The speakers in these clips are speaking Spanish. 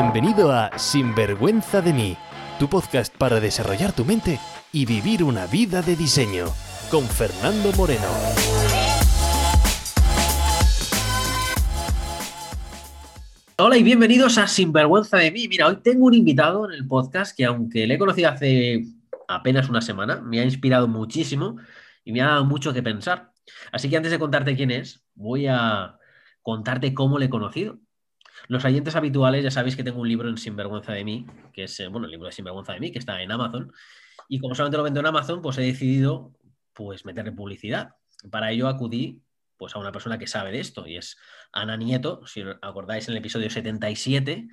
Bienvenido a Sinvergüenza de Mí, tu podcast para desarrollar tu mente y vivir una vida de diseño, con Fernando Moreno. Hola y bienvenidos a Sinvergüenza de Mí. Mira, hoy tengo un invitado en el podcast que, aunque le he conocido hace apenas una semana, me ha inspirado muchísimo y me ha dado mucho que pensar. Así que antes de contarte quién es, voy a contarte cómo le he conocido. Los oyentes habituales ya sabéis que tengo un libro en Sinvergüenza de Mí, que es, el libro de Sinvergüenza de Mí, que está en Amazon. Y como solamente lo vendo en Amazon, pues he decidido meterle publicidad. Para ello acudí a una persona que sabe de esto, y es Ana Nieto. Si acordáis, en el episodio 77,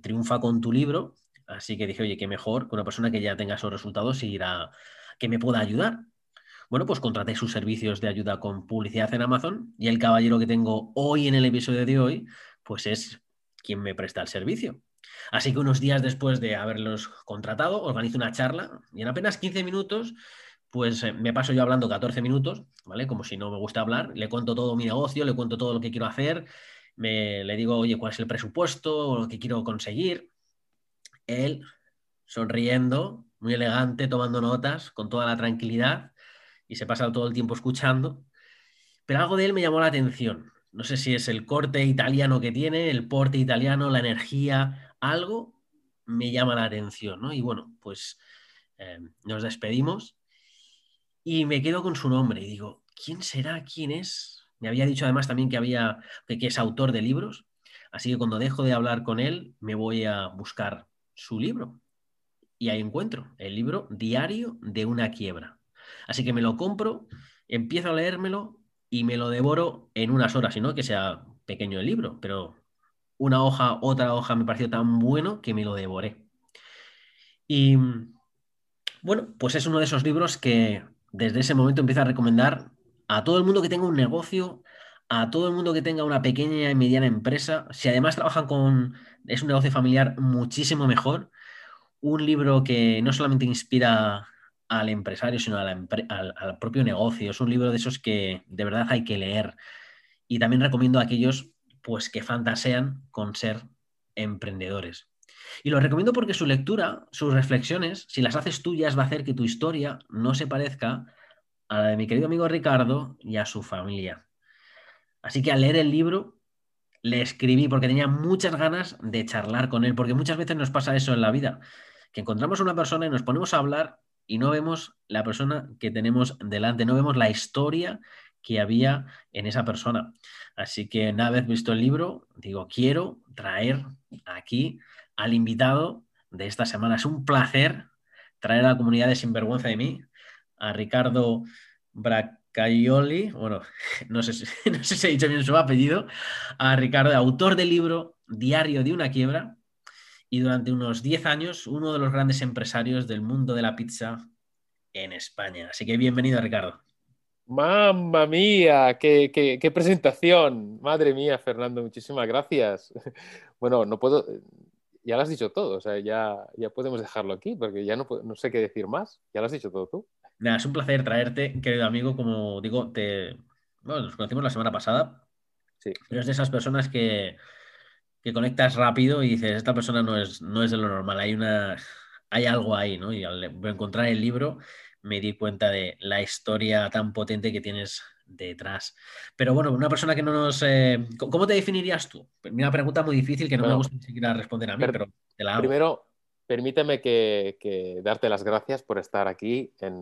triunfa con tu libro. Así que dije, oye, qué mejor que una persona que ya tenga esos resultados y que me pueda ayudar. Bueno, pues contraté sus servicios de ayuda con publicidad en Amazon, y el caballero que tengo hoy en el episodio de hoy es quien me presta el servicio. Así que unos días después de haberlos contratado, organizo una charla y en apenas 15 minutos, me paso yo hablando 14 minutos, ¿vale? Como si no me gusta hablar, le cuento todo mi negocio, le cuento todo lo que quiero hacer, le digo, oye, ¿cuál es el presupuesto? ¿Lo que quiero conseguir? Él, sonriendo, muy elegante, tomando notas, con toda la tranquilidad, y se pasa todo el tiempo escuchando. Pero algo de él me llamó la atención. No sé si es el corte italiano que tiene, el porte italiano, la energía, algo me llama la atención, ¿no? Y bueno, nos despedimos y me quedo con su nombre y digo, ¿quién será? ¿Quién es? Me había dicho además también que es autor de libros, así que cuando dejo de hablar con él me voy a buscar su libro. Y ahí encuentro el libro Diario de una Quiebra. Así que me lo compro, empiezo a leérmelo, y me lo devoro en unas horas, y no que sea pequeño el libro, pero una hoja, otra hoja, me pareció tan bueno que me lo devoré. Y bueno, es uno de esos libros que desde ese momento empiezo a recomendar a todo el mundo que tenga un negocio, a todo el mundo que tenga una pequeña y mediana empresa. Si además trabajan es un negocio familiar, muchísimo mejor. Un libro que no solamente inspira al empresario, sino al propio negocio. Es un libro de esos que de verdad hay que leer. Y también recomiendo a aquellos que fantasean con ser emprendedores. Y lo recomiendo porque su lectura, sus reflexiones, si las haces tuyas, va a hacer que tu historia no se parezca a la de mi querido amigo Ricardo y a su familia. Así que al leer el libro, le escribí porque tenía muchas ganas de charlar con él, porque muchas veces nos pasa eso en la vida, que encontramos a una persona y nos ponemos a hablar y no vemos la persona que tenemos delante, no vemos la historia que había en esa persona. Así que una vez visto el libro, digo, quiero traer aquí al invitado de esta semana. Es un placer traer a la comunidad de Sinvergüenza de Mí a Ricardo Braccaioli, no sé si he dicho bien su apellido, a Ricardo, autor del libro Diario de una Quiebra, y durante unos 10 años, uno de los grandes empresarios del mundo de la pizza en España. Así que bienvenido, Ricardo. ¡Mamma mía! ¡Qué presentación! ¡Madre mía, Fernando! Muchísimas gracias. Bueno, no puedo... Ya lo has dicho todo. O sea, ya podemos dejarlo aquí porque ya no sé qué decir más. Ya lo has dicho todo tú. Nada, es un placer traerte, querido amigo. Como digo, nos conocimos la semana pasada. Sí. Pero es de esas personas que conectas rápido y dices, esta persona no es de lo normal, hay algo ahí, ¿no? Y al encontrar el libro me di cuenta de la historia tan potente que tienes detrás. Pero bueno, una persona que no nos... ¿Cómo te definirías tú? Una pregunta muy difícil que me gusta ni siquiera responder a mí, pero te la hago. Primero, permíteme que darte las gracias por estar aquí en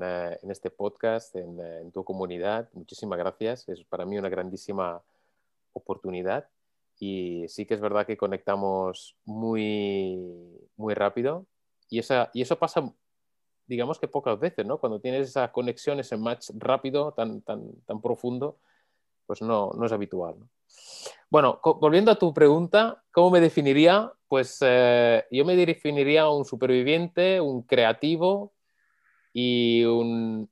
este podcast, en tu comunidad. Muchísimas gracias. Es para mí una grandísima oportunidad. Y sí que es verdad que conectamos muy, muy rápido y eso pasa, digamos que pocas veces, ¿no? Cuando tienes esa conexión, ese match rápido, tan profundo, no es habitual, ¿no? Bueno, volviendo a tu pregunta, ¿cómo me definiría? Yo me definiría un superviviente, un creativo y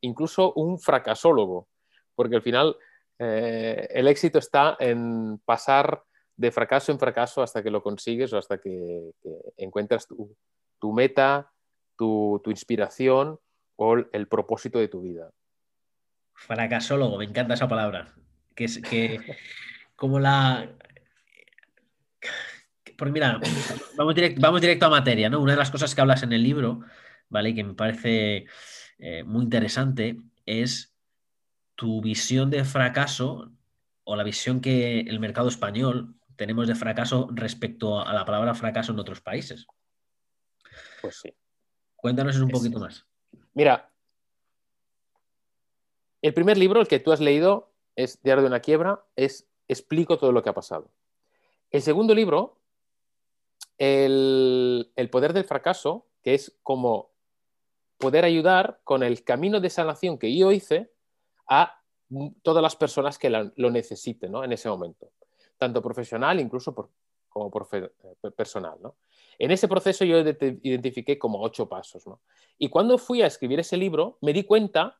incluso un fracasólogo, porque al final el éxito está en pasar de fracaso en fracaso hasta que lo consigues o hasta que encuentras tu meta, tu inspiración o el propósito de tu vida. Fracasólogo, me encanta esa palabra. Que es como la... porque mira, vamos directo a materia, ¿no? Una de las cosas que hablas en el libro, ¿vale? Y que me parece muy interesante es tu visión de fracaso o la visión que el mercado español tenemos de fracaso respecto a la palabra fracaso en otros países. Pues sí. Cuéntanos un poquito más. Mira, el primer libro, el que tú has leído, es Diario de una Quiebra, explico todo lo que ha pasado. El segundo libro, El poder del fracaso, que es como poder ayudar con el camino de sanación que yo hice a todas las personas que lo necesiten, ¿no? En ese momento, tanto profesional incluso como personal, ¿no? En ese proceso yo identifiqué como 8 pasos, ¿no? Y cuando fui a escribir ese libro me di cuenta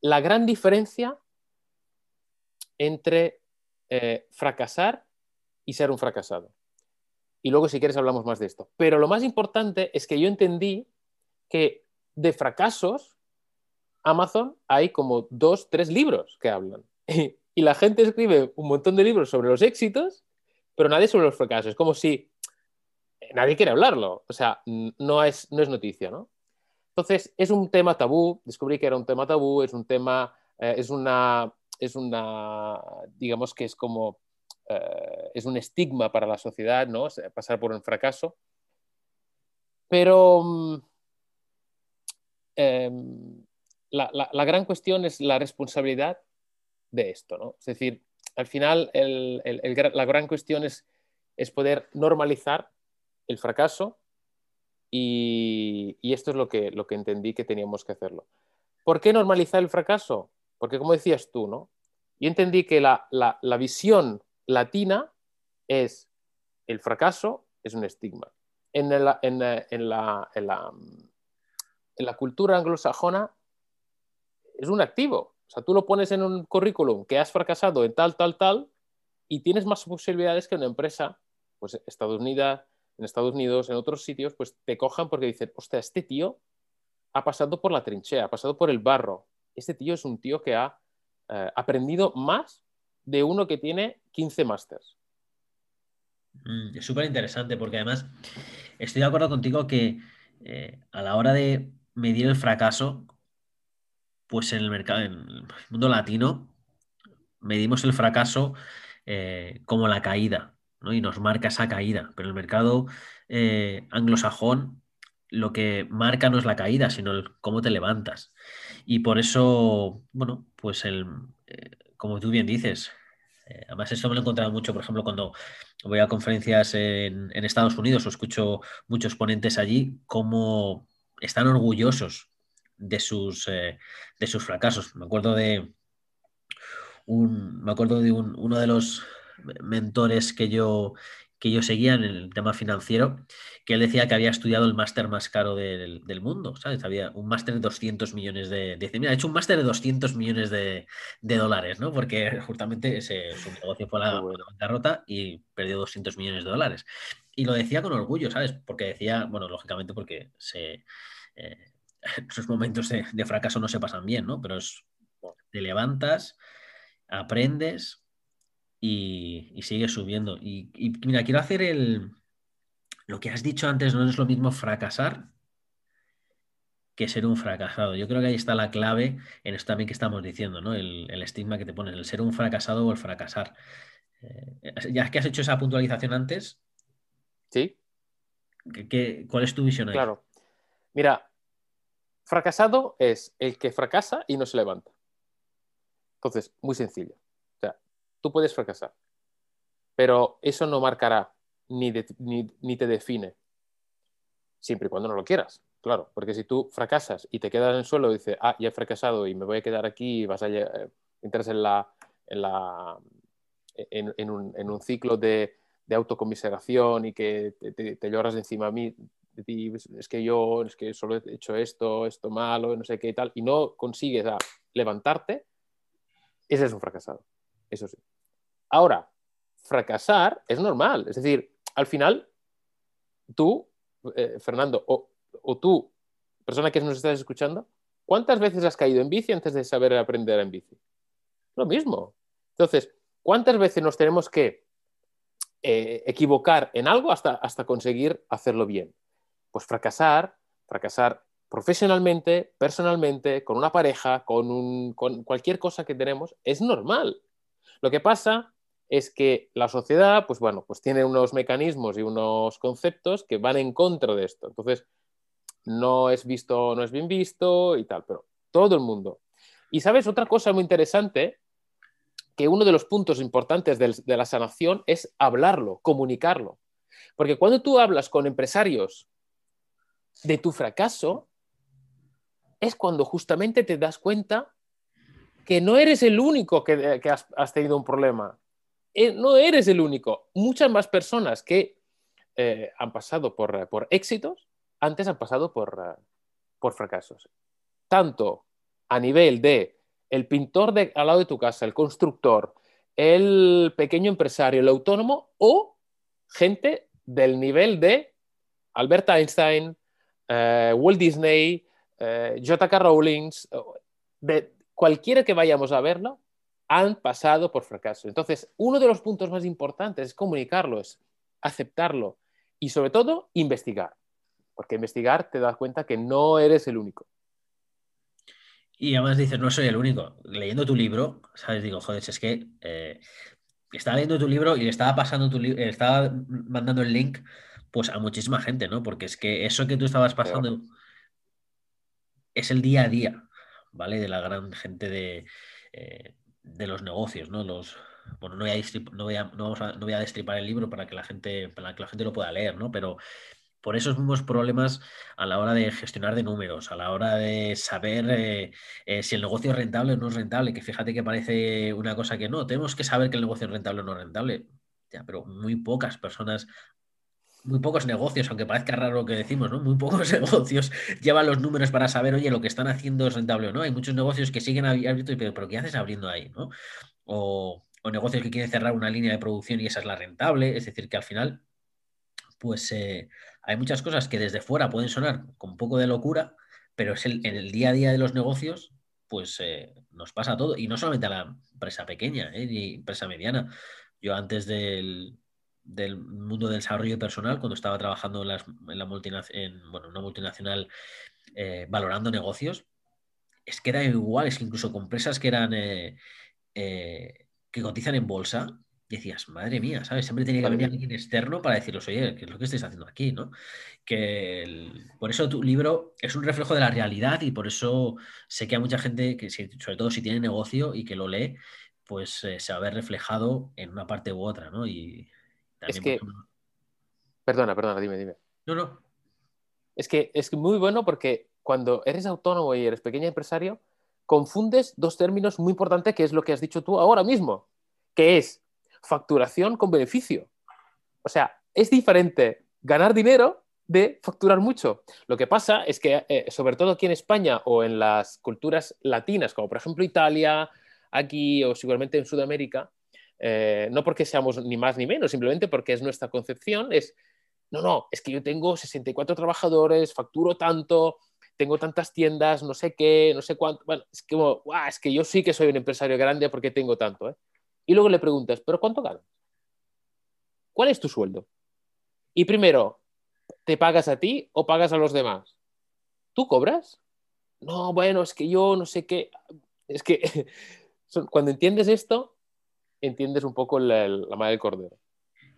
la gran diferencia entre fracasar y ser un fracasado. Y luego, si quieres, hablamos más de esto. Pero lo más importante es que yo entendí que de fracasos, Amazon, hay como 2, 3 libros que hablan. Y la gente escribe un montón de libros sobre los éxitos, pero nadie sobre los fracasos. Es como si nadie quiere hablarlo. O sea, no es noticia, ¿no? Entonces, es un tema tabú. Descubrí que era un tema tabú. Es un tema... digamos que es como... es un estigma para la sociedad, ¿no? Pasar por un fracaso. Pero... la gran cuestión es la responsabilidad de esto, ¿no? Es decir, al final la gran cuestión es poder normalizar el fracaso y esto es lo que entendí que teníamos que hacerlo. ¿Por qué normalizar el fracaso? Porque, como decías tú, ¿no? Yo entendí que la visión latina es el fracaso es un estigma. En la cultura anglosajona es un activo. O sea, tú lo pones en un currículum que has fracasado en tal y tienes más posibilidades que una empresa, pues en Estados Unidos, en otros sitios, pues te cojan porque dicen, hostia, este tío ha pasado por la trinchera, ha pasado por el barro. Este tío es un tío que ha aprendido más de uno que tiene 15 másters. Es súper interesante porque además estoy de acuerdo contigo que a la hora de medir el fracaso, pues en el mundo latino medimos el fracaso como la caída, ¿no? Y nos marca esa caída, pero el mercado anglosajón lo que marca no es la caída, sino el cómo te levantas. Y por eso, bueno, pues como tú bien dices, además esto me lo he encontrado mucho, por ejemplo, cuando voy a conferencias en Estados Unidos o escucho muchos ponentes allí, cómo están orgullosos de sus fracasos. Me acuerdo de uno de los mentores que yo seguía en el tema financiero, que él decía que había estudiado el máster más caro del mundo, ¿sabes? Había un máster de 200 millones mira, he hecho un máster de 200 millones de dólares, ¿no? Porque justamente su negocio fue a la bancarrota y perdió 200 millones de dólares. Y lo decía con orgullo, ¿sabes? Porque decía, bueno, lógicamente porque esos momentos de fracaso no se pasan bien, ¿no? Pero te levantas, aprendes y sigues subiendo. Y mira, quiero hacer lo que has dicho antes, no es lo mismo fracasar que ser un fracasado. Yo creo que ahí está la clave en esto también que estamos diciendo, ¿no? El estigma que te ponen, el ser un fracasado o el fracasar. Ya que has hecho esa puntualización antes. Sí. ¿Cuál es tu visión ahí? Claro. Mira, fracasado es el que fracasa y no se levanta. Entonces, muy sencillo. O sea, tú puedes fracasar, pero eso no marcará ni te define. Siempre y cuando no lo quieras, claro. Porque si tú fracasas y te quedas en el suelo y dices, ya he fracasado y me voy a quedar aquí y entras en un ciclo de autocomiseración y que te lloras encima de mí. Es que solo he hecho esto malo, no sé qué y tal, y no consigues levantarte, ese es un fracasado, eso sí. Ahora, fracasar es normal, es decir, al final, tú, Fernando, o tú, persona que nos estás escuchando, ¿cuántas veces has caído en bici antes de saber aprender en bici? Lo mismo. Entonces, ¿cuántas veces nos tenemos que equivocar en algo hasta conseguir hacerlo bien. Pues fracasar profesionalmente, personalmente, con una pareja, con cualquier cosa que tenemos, es normal. Lo que pasa es que la sociedad, pues bueno, pues tiene unos mecanismos y unos conceptos que van en contra de esto. Entonces, no es bien visto y tal, pero todo el mundo. Y sabes, otra cosa muy interesante, que uno de los puntos importantes de la sanación es hablarlo, comunicarlo. Porque cuando tú hablas con empresarios de tu fracaso, es cuando justamente te das cuenta que no eres el único que has tenido un problema. No eres el único. Muchas más personas que han pasado por éxitos, antes han pasado por fracasos. Tanto a nivel de el pintor al lado de tu casa, el constructor, el pequeño empresario, el autónomo, o gente del nivel de Albert Einstein, Walt Disney, J.K. Rowling, de cualquiera que vayamos a verlo, han pasado por fracasos. Entonces, uno de los puntos más importantes es comunicarlo, es aceptarlo y, sobre todo, investigar. Porque investigar te das cuenta que no eres el único. Y además dices, no soy el único. Leyendo tu libro, ¿sabes? Digo, joder, es que estaba leyendo tu libro y le estaba pasando estaba mandando el link pues a muchísima gente, ¿no? Porque es que eso que tú estabas pasando es el día a día, ¿vale? De la gran gente de los negocios, ¿no? Bueno, no voy a destripar el libro para que la gente lo pueda leer, ¿no? Pero por esos mismos problemas a la hora de gestionar de números, a la hora de saber si el negocio es rentable o no es rentable, que fíjate que parece una cosa que no, tenemos que saber que el negocio es rentable o no es rentable, ya, pero muy pocas personas, muy pocos negocios, aunque parezca raro lo que decimos, ¿no? Muy pocos negocios llevan los números para saber, oye, lo que están haciendo es rentable o no. Hay muchos negocios que siguen abiertos, pero ¿qué haces abriendo ahí, no? O negocios que quieren cerrar una línea de producción y esa es la rentable, es decir, que al final pues hay muchas cosas que desde fuera pueden sonar con un poco de locura, pero es en el día a día de los negocios, pues nos pasa todo. Y no solamente a la empresa pequeña, ni empresa mediana. Yo antes del mundo del desarrollo personal, cuando estaba trabajando en una multinacional valorando negocios, es que era igual, es que incluso con empresas que eran que cotizan en bolsa, decías, madre mía, ¿sabes? Siempre tenía que venir alguien externo para deciros, oye, ¿qué es lo que estáis haciendo aquí, no? Por eso tu libro es un reflejo de la realidad y por eso sé que hay mucha gente que, sobre todo si tiene negocio y que lo lee, pues se va a ver reflejado en una parte u otra, ¿no? Y también es que... Perdona, dime. No. Es que muy bueno porque cuando eres autónomo y eres pequeño empresario, confundes dos términos muy importantes, que es lo que has dicho tú ahora mismo, que es facturación con beneficio. O sea, es diferente ganar dinero de facturar mucho. Lo que pasa es que, sobre todo aquí en España o en las culturas latinas, como por ejemplo Italia, aquí o seguramente en Sudamérica, no porque seamos ni más ni menos, simplemente porque es nuestra concepción, es, no, es que yo tengo 64 trabajadores, facturo tanto, tengo tantas tiendas, no sé qué, no sé cuánto, bueno, es que, como, es que yo sí que soy un empresario grande porque tengo tanto, ¿eh? Y luego le preguntas, ¿pero cuánto ganas? ¿Cuál es tu sueldo? Y primero, ¿te pagas a ti o pagas a los demás? ¿Tú cobras? No, bueno, es que yo no sé qué. Es que cuando entiendes esto, entiendes un poco la madre del cordero.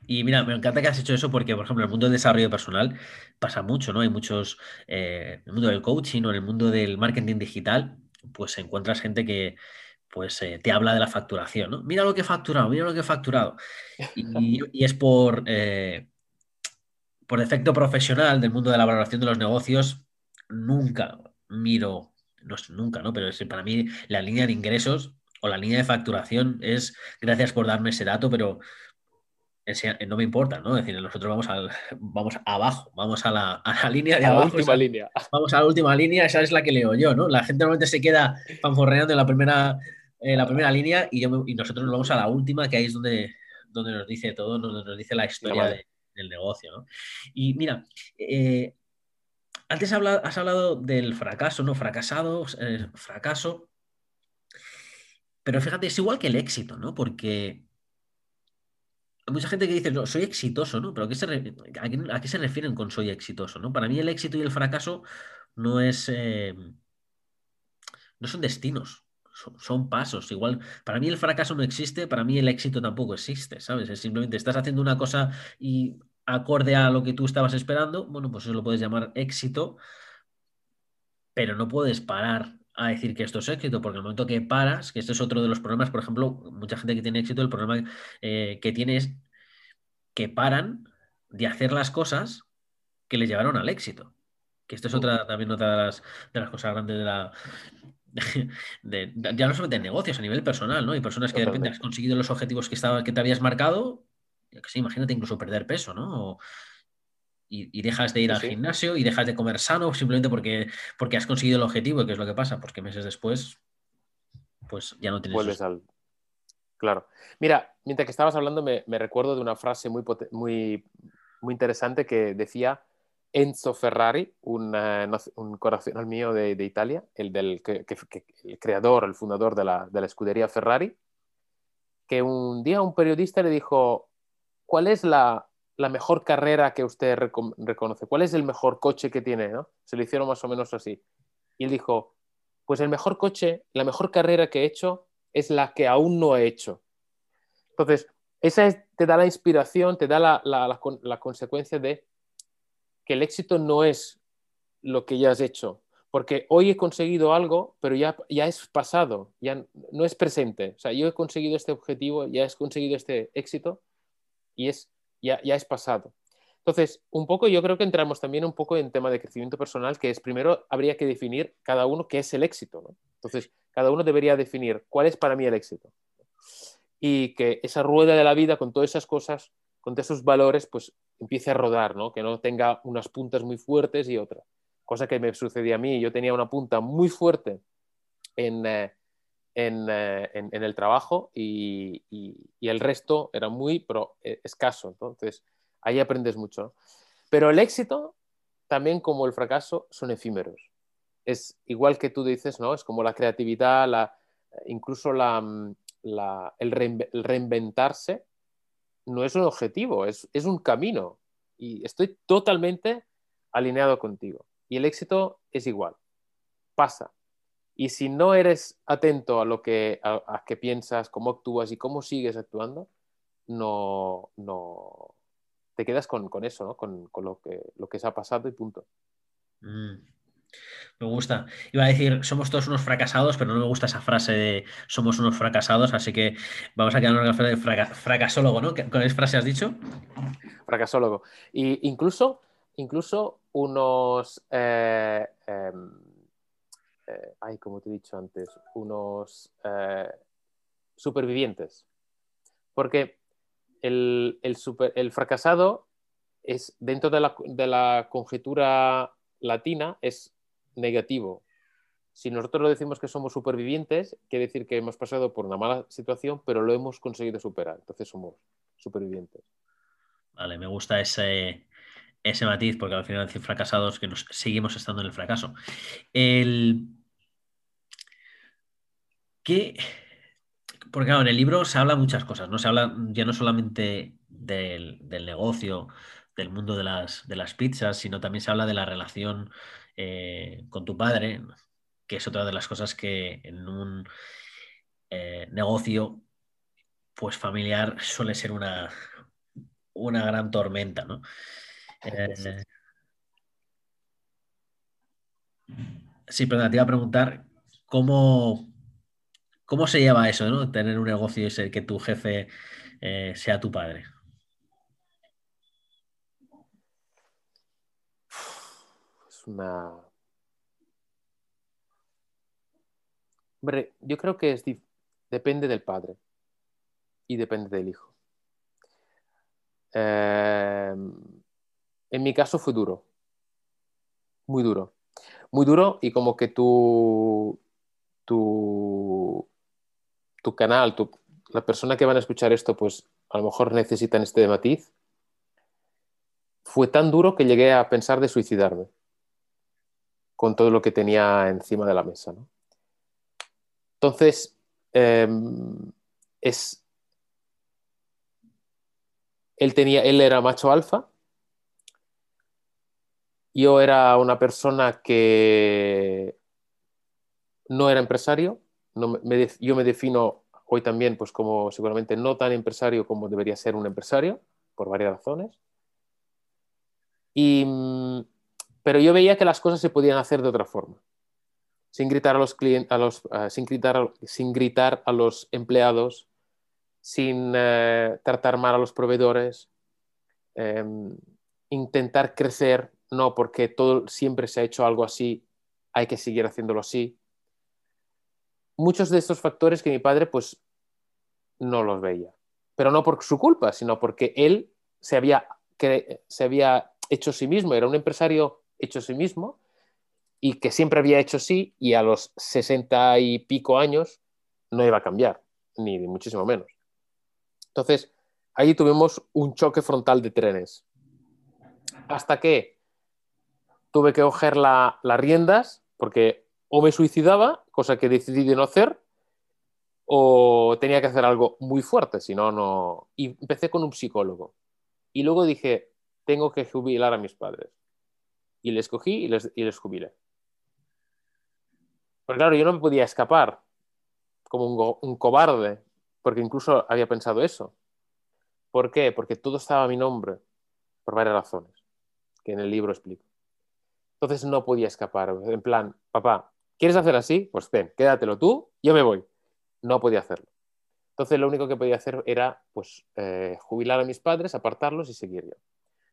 Y mira, me encanta que has hecho eso porque, por ejemplo, en el mundo del desarrollo personal pasa mucho, ¿no? Hay muchos, en el mundo del coaching o en el mundo del marketing digital, pues encuentras gente que pues te habla de la facturación, ¿no? Mira lo que he facturado, mira lo que he facturado. Y es por defecto profesional del mundo de la valoración de los negocios, nunca miro, no es nunca, ¿no? Pero para mí la línea de ingresos o la línea de facturación es, gracias por darme ese dato, pero no me importa, ¿no? Es decir, nosotros vamos abajo, vamos a la línea de abajo. Vamos a la última línea, esa es la que leo yo, ¿no? La gente normalmente se queda panforreando en la primera línea y nosotros nos vamos a la última, que ahí es donde nos dice todo, donde nos dice la historia del negocio, ¿no? Y mira, antes has hablado del fracaso, ¿no? Fracaso. Pero fíjate, es igual que el éxito, ¿no? Porque Hay mucha gente que dice, no, soy exitoso, ¿no? Pero ¿a qué se refieren con soy exitoso, ¿no? Para mí el éxito y el fracaso no son destinos, son pasos. Igual, para mí el fracaso no existe, para mí el éxito tampoco existe, ¿sabes? Es simplemente estás haciendo una cosa y acorde a lo que tú estabas esperando, bueno, pues eso lo puedes llamar éxito, pero no puedes parar a decir que esto es éxito, porque el momento que paras, que este es otro de los problemas, por ejemplo, mucha gente que tiene éxito, el problema que tiene es que paran de hacer las cosas que les llevaron al éxito, que esto es otra, también otra de las cosas grandes de la... ya no solamente de negocios, a nivel personal, ¿no? Hay personas que de repente has conseguido los objetivos que te habías marcado, sí, imagínate incluso perder peso, ¿no? Y dejas de ir al gimnasio y dejas de comer sano simplemente porque has conseguido el objetivo. ¿Y qué es lo que pasa? Pues que meses después pues ya no tienes... Vuelves al... Claro. Mira, mientras que estabas hablando me recuerdo de una frase muy interesante que decía Enzo Ferrari, un corazón mío de Italia, el creador, el fundador de la escudería Ferrari, que un día un periodista le dijo: ¿cuál es la mejor carrera que usted reconoce? ¿Cuál es el mejor coche que tiene, ¿no? Se lo hicieron más o menos así. Y él dijo, pues el mejor coche, la mejor carrera que he hecho es la que aún no he hecho. Entonces, te da la inspiración, te da la consecuencia de que el éxito no es lo que ya has hecho. Porque hoy he conseguido algo, pero ya es pasado, ya no es presente. O sea, yo he conseguido este objetivo, ya he conseguido este éxito y ya es pasado. Entonces, un poco yo creo que entramos también un poco en tema de crecimiento personal, que es primero habría que definir cada uno qué es el éxito, ¿no? Entonces, cada uno debería definir cuál es para mí el éxito. Y que esa rueda de la vida con todas esas cosas, con todos esos valores, pues empiece a rodar, ¿no? Que no tenga unas puntas muy fuertes y otra. Cosa que me sucedía a mí. Yo tenía una punta muy fuerte en el trabajo y el resto era escaso, ¿no? Entonces ahí aprendes mucho, ¿no? Pero el éxito también, como el fracaso, son efímeros. Es igual que tú dices, ¿no? Es como la creatividad, incluso el reinventarse no es un objetivo, es un camino, y estoy totalmente alineado contigo. Y el éxito es igual, pasa. Y si no eres atento a lo que a qué piensas, cómo actúas y cómo sigues actuando, no te quedas con eso, ¿no? Con lo que se ha pasado y punto. Me gusta. Iba a decir, somos todos unos fracasados, pero no me gusta esa frase de somos unos fracasados, así que vamos a quedarnos con la frase de fracasólogo, ¿no? ¿Con esa frase has dicho? Fracasólogo. Y incluso unos... hay, como te he dicho antes, unos supervivientes, porque el fracasado es, dentro de la conjetura latina, es negativo. Si nosotros lo decimos que somos supervivientes, quiere decir que hemos pasado por una mala situación, pero lo hemos conseguido superar, entonces somos supervivientes. Vale, me gusta ese matiz, porque al final decir fracasados, que nos seguimos estando en el fracaso. Porque claro, en el libro se habla muchas cosas, ¿no? Se habla ya no solamente del negocio, del mundo de las pizzas, sino también se habla de la relación con tu padre, que es otra de las cosas que en un negocio pues familiar suele ser una gran tormenta, ¿no? Sí, pero te iba a preguntar cómo se lleva eso, ¿no? Tener un negocio y ser que tu jefe sea tu padre. Es una... Hombre, yo creo que depende del padre y depende del hijo. En mi caso fue duro, muy duro. Muy duro, y como que tu canal, la persona que van a escuchar esto, pues a lo mejor necesitan este matiz. Fue tan duro que llegué a pensar de suicidarme con todo lo que tenía encima de la mesa, ¿no? Entonces, él era macho alfa. Yo era una persona que no era empresario. Yo me defino hoy también, pues, como seguramente no tan empresario como debería ser un empresario, por varias razones. Pero yo veía que las cosas se podían hacer de otra forma, sin gritar a los clientes, sin gritar a los empleados, sin tratar mal a los proveedores, intentar crecer, no porque todo siempre se ha hecho algo así, hay que seguir haciéndolo así. Muchos de estos factores que mi padre pues no los veía, pero no por su culpa, sino porque él se había hecho a sí mismo, era un empresario hecho a sí mismo y que siempre había hecho así, y a los 60 y pico años no iba a cambiar, ni muchísimo menos. Entonces, ahí tuvimos un choque frontal de trenes, hasta que tuve que coger las riendas, porque o me suicidaba, cosa que decidí de no hacer, o tenía que hacer algo muy fuerte, si no, no... Y empecé con un psicólogo. Y luego dije, tengo que jubilar a mis padres. Y les cogí y les jubilé. Pero claro, yo no me podía escapar como un cobarde, porque incluso había pensado eso. ¿Por qué? Porque todo estaba a mi nombre, por varias razones, que en el libro explico. Entonces no podía escapar. En plan, papá, ¿quieres hacer así? Pues ven, quédatelo tú, yo me voy. No podía hacerlo. Entonces lo único que podía hacer era pues, jubilar a mis padres, apartarlos y seguir yo.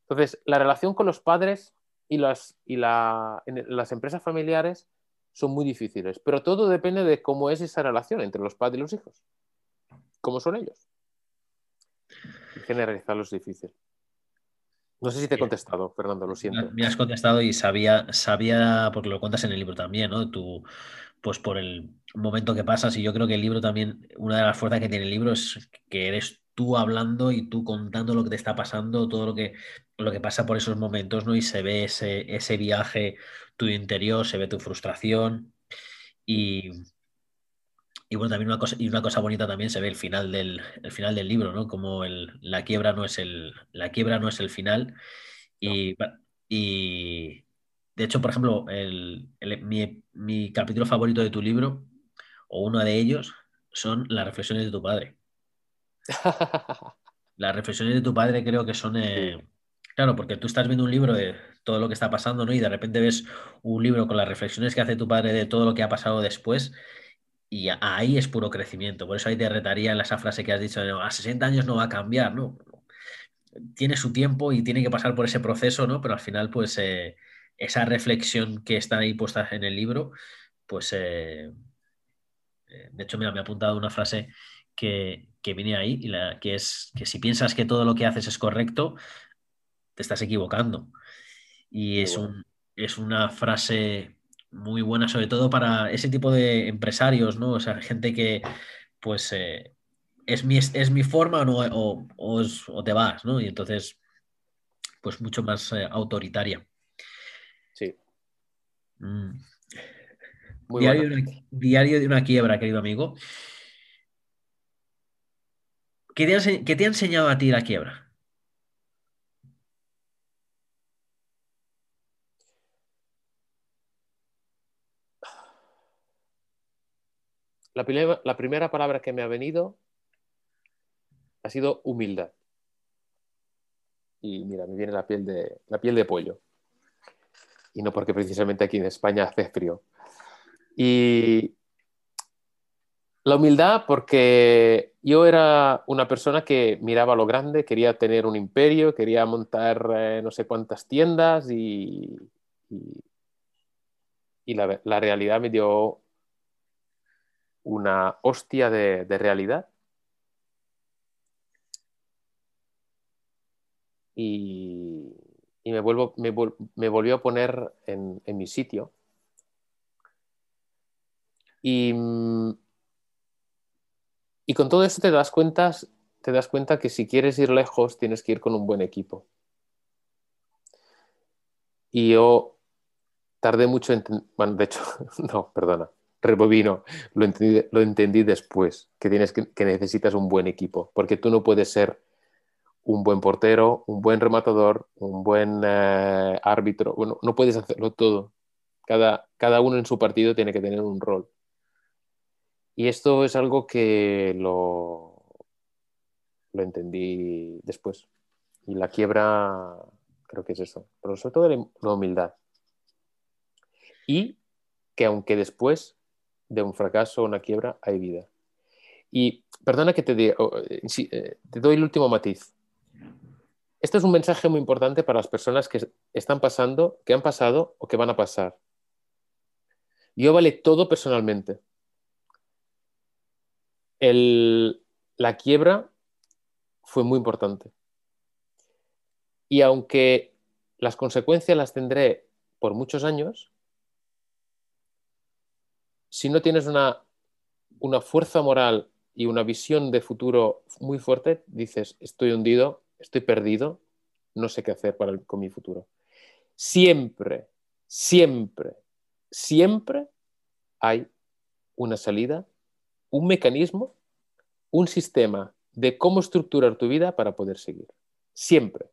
Entonces, la relación con los padres y las empresas familiares son muy difíciles, pero todo depende de cómo es esa relación entre los padres y los hijos. ¿Cómo son ellos? Generalizarlo es difícil. No sé si te he contestado, Fernando, lo siento. Me has contestado y sabía, porque lo cuentas en el libro también, ¿no? Tú, pues por el momento que pasas, y yo creo que el libro también, una de las fuerzas que tiene el libro es que eres tú hablando y tú contando lo que te está pasando, todo lo que pasa por esos momentos, ¿no? Y se ve ese viaje, tu interior, se ve tu frustración y bueno, también una cosa bonita también se ve el final del libro, ¿no? Como la quiebra no es el final. Y de hecho, por ejemplo, mi capítulo favorito de tu libro, o uno de ellos, son las reflexiones de tu padre. Las reflexiones de tu padre creo que son... Claro, porque tú estás viendo un libro de todo lo que está pasando, ¿no? Y de repente ves un libro con las reflexiones que hace tu padre de todo lo que ha pasado después, y ahí es puro crecimiento. Por eso ahí te retaría en esa frase que has dicho, no, a 60 años no va a cambiar, ¿no? Tiene su tiempo y tiene que pasar por ese proceso, ¿no? Pero al final, pues, esa reflexión que está ahí puesta en el libro, pues, de hecho, mira, me ha apuntado una frase que viene ahí, que es que si piensas que todo lo que haces es correcto, te estás equivocando. Y es una frase muy buena, sobre todo para ese tipo de empresarios, ¿no? O sea, gente que, pues, es mi forma, ¿no? o te vas, ¿no? Y entonces, pues, mucho más autoritaria. Sí. Muy Diario de una quiebra, querido amigo. ¿Qué te ha enseñado a ti la quiebra? La primera palabra que me ha venido ha sido humildad. Y mira, me viene la piel de pollo. Y no porque precisamente aquí en España hace frío. Y la humildad porque yo era una persona que miraba lo grande, quería tener un imperio, quería montar no sé cuántas tiendas y la realidad me dio... una hostia de realidad y me volvió a poner en mi sitio y con todo eso te das cuenta que si quieres ir lejos tienes que ir con un buen equipo, y yo tardé mucho lo entendí después, que necesitas un buen equipo, porque tú no puedes ser un buen portero, un buen rematador, un buen árbitro. Bueno, no puedes hacerlo todo. Cada uno en su partido tiene que tener un rol. Y esto es algo que lo entendí después. Y la quiebra creo que es eso. Pero sobre todo la humildad. Y que aunque después de un fracaso o una quiebra hay vida. Y perdona que te doy el último matiz. Este es un mensaje muy importante para las personas que están pasando, que han pasado o que van a pasar. Yo vale todo personalmente. La quiebra fue muy importante. Y aunque las consecuencias las tendré por muchos años, si no tienes una fuerza moral y una visión de futuro muy fuerte, dices, estoy hundido, estoy perdido, no sé qué hacer con mi futuro. Siempre, siempre, siempre hay una salida, un mecanismo, un sistema de cómo estructurar tu vida para poder seguir. Siempre.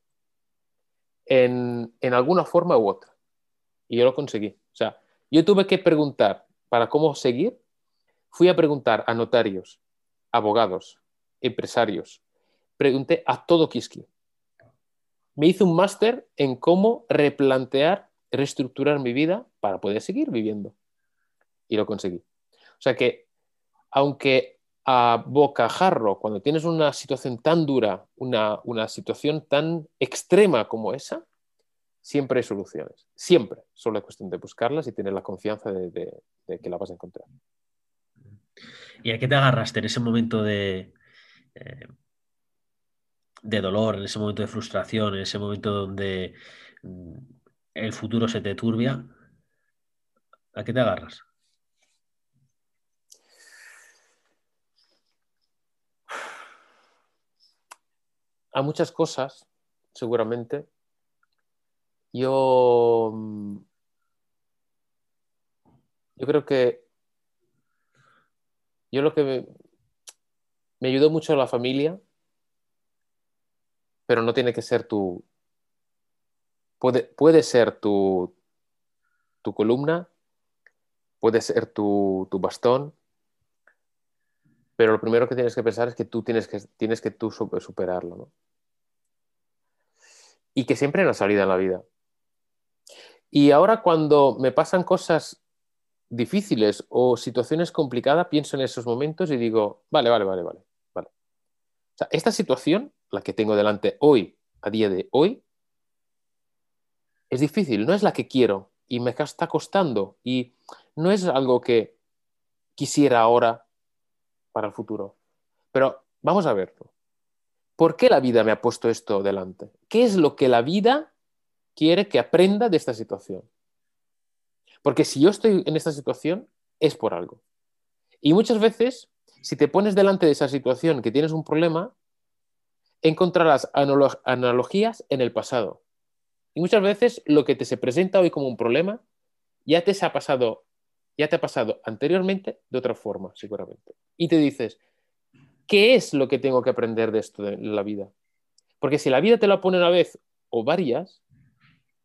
En alguna forma u otra. Y yo lo conseguí. O sea, yo tuve que preguntar para cómo seguir. Fui a preguntar a notarios, abogados, empresarios. Pregunté a todo Quisqui. Me hice un máster en cómo replantear, reestructurar mi vida para poder seguir viviendo. Y lo conseguí. O sea que, aunque a bocajarro, cuando tienes una situación tan dura, una situación tan extrema como esa, siempre hay soluciones. Siempre. Solo es cuestión de buscarlas y tener la confianza de que la vas a encontrar. ¿Y a qué te agarraste en ese momento de dolor, en ese momento de frustración, en ese momento donde el futuro se te turbia? ¿A qué te agarras? A muchas cosas, seguramente. Yo creo que lo que me ayudó mucho a la familia, pero no tiene que ser tu... Puede ser tu columna, puede ser tu bastón, pero lo primero que tienes que pensar es que tú tienes que tú superarlo, ¿no? Y que siempre hay una salida en la vida. Y ahora cuando me pasan cosas difíciles o situaciones complicadas, pienso en esos momentos y digo, vale. O sea, esta situación, la que tengo delante hoy, a día de hoy, es difícil, no es la que quiero y me está costando y no es algo que quisiera ahora para el futuro. Pero vamos a verlo. ¿Por qué la vida me ha puesto esto delante? ¿Qué es lo que la vida quiere que aprenda de esta situación? Porque si yo estoy en esta situación, es por algo. Y muchas veces, si te pones delante de esa situación que tienes un problema, encontrarás analogías en el pasado. Y muchas veces lo que te se presenta hoy como un problema ya te ha pasado anteriormente de otra forma, seguramente. Y te dices, ¿qué es lo que tengo que aprender de esto en la vida? Porque si la vida te la pone una vez o varias,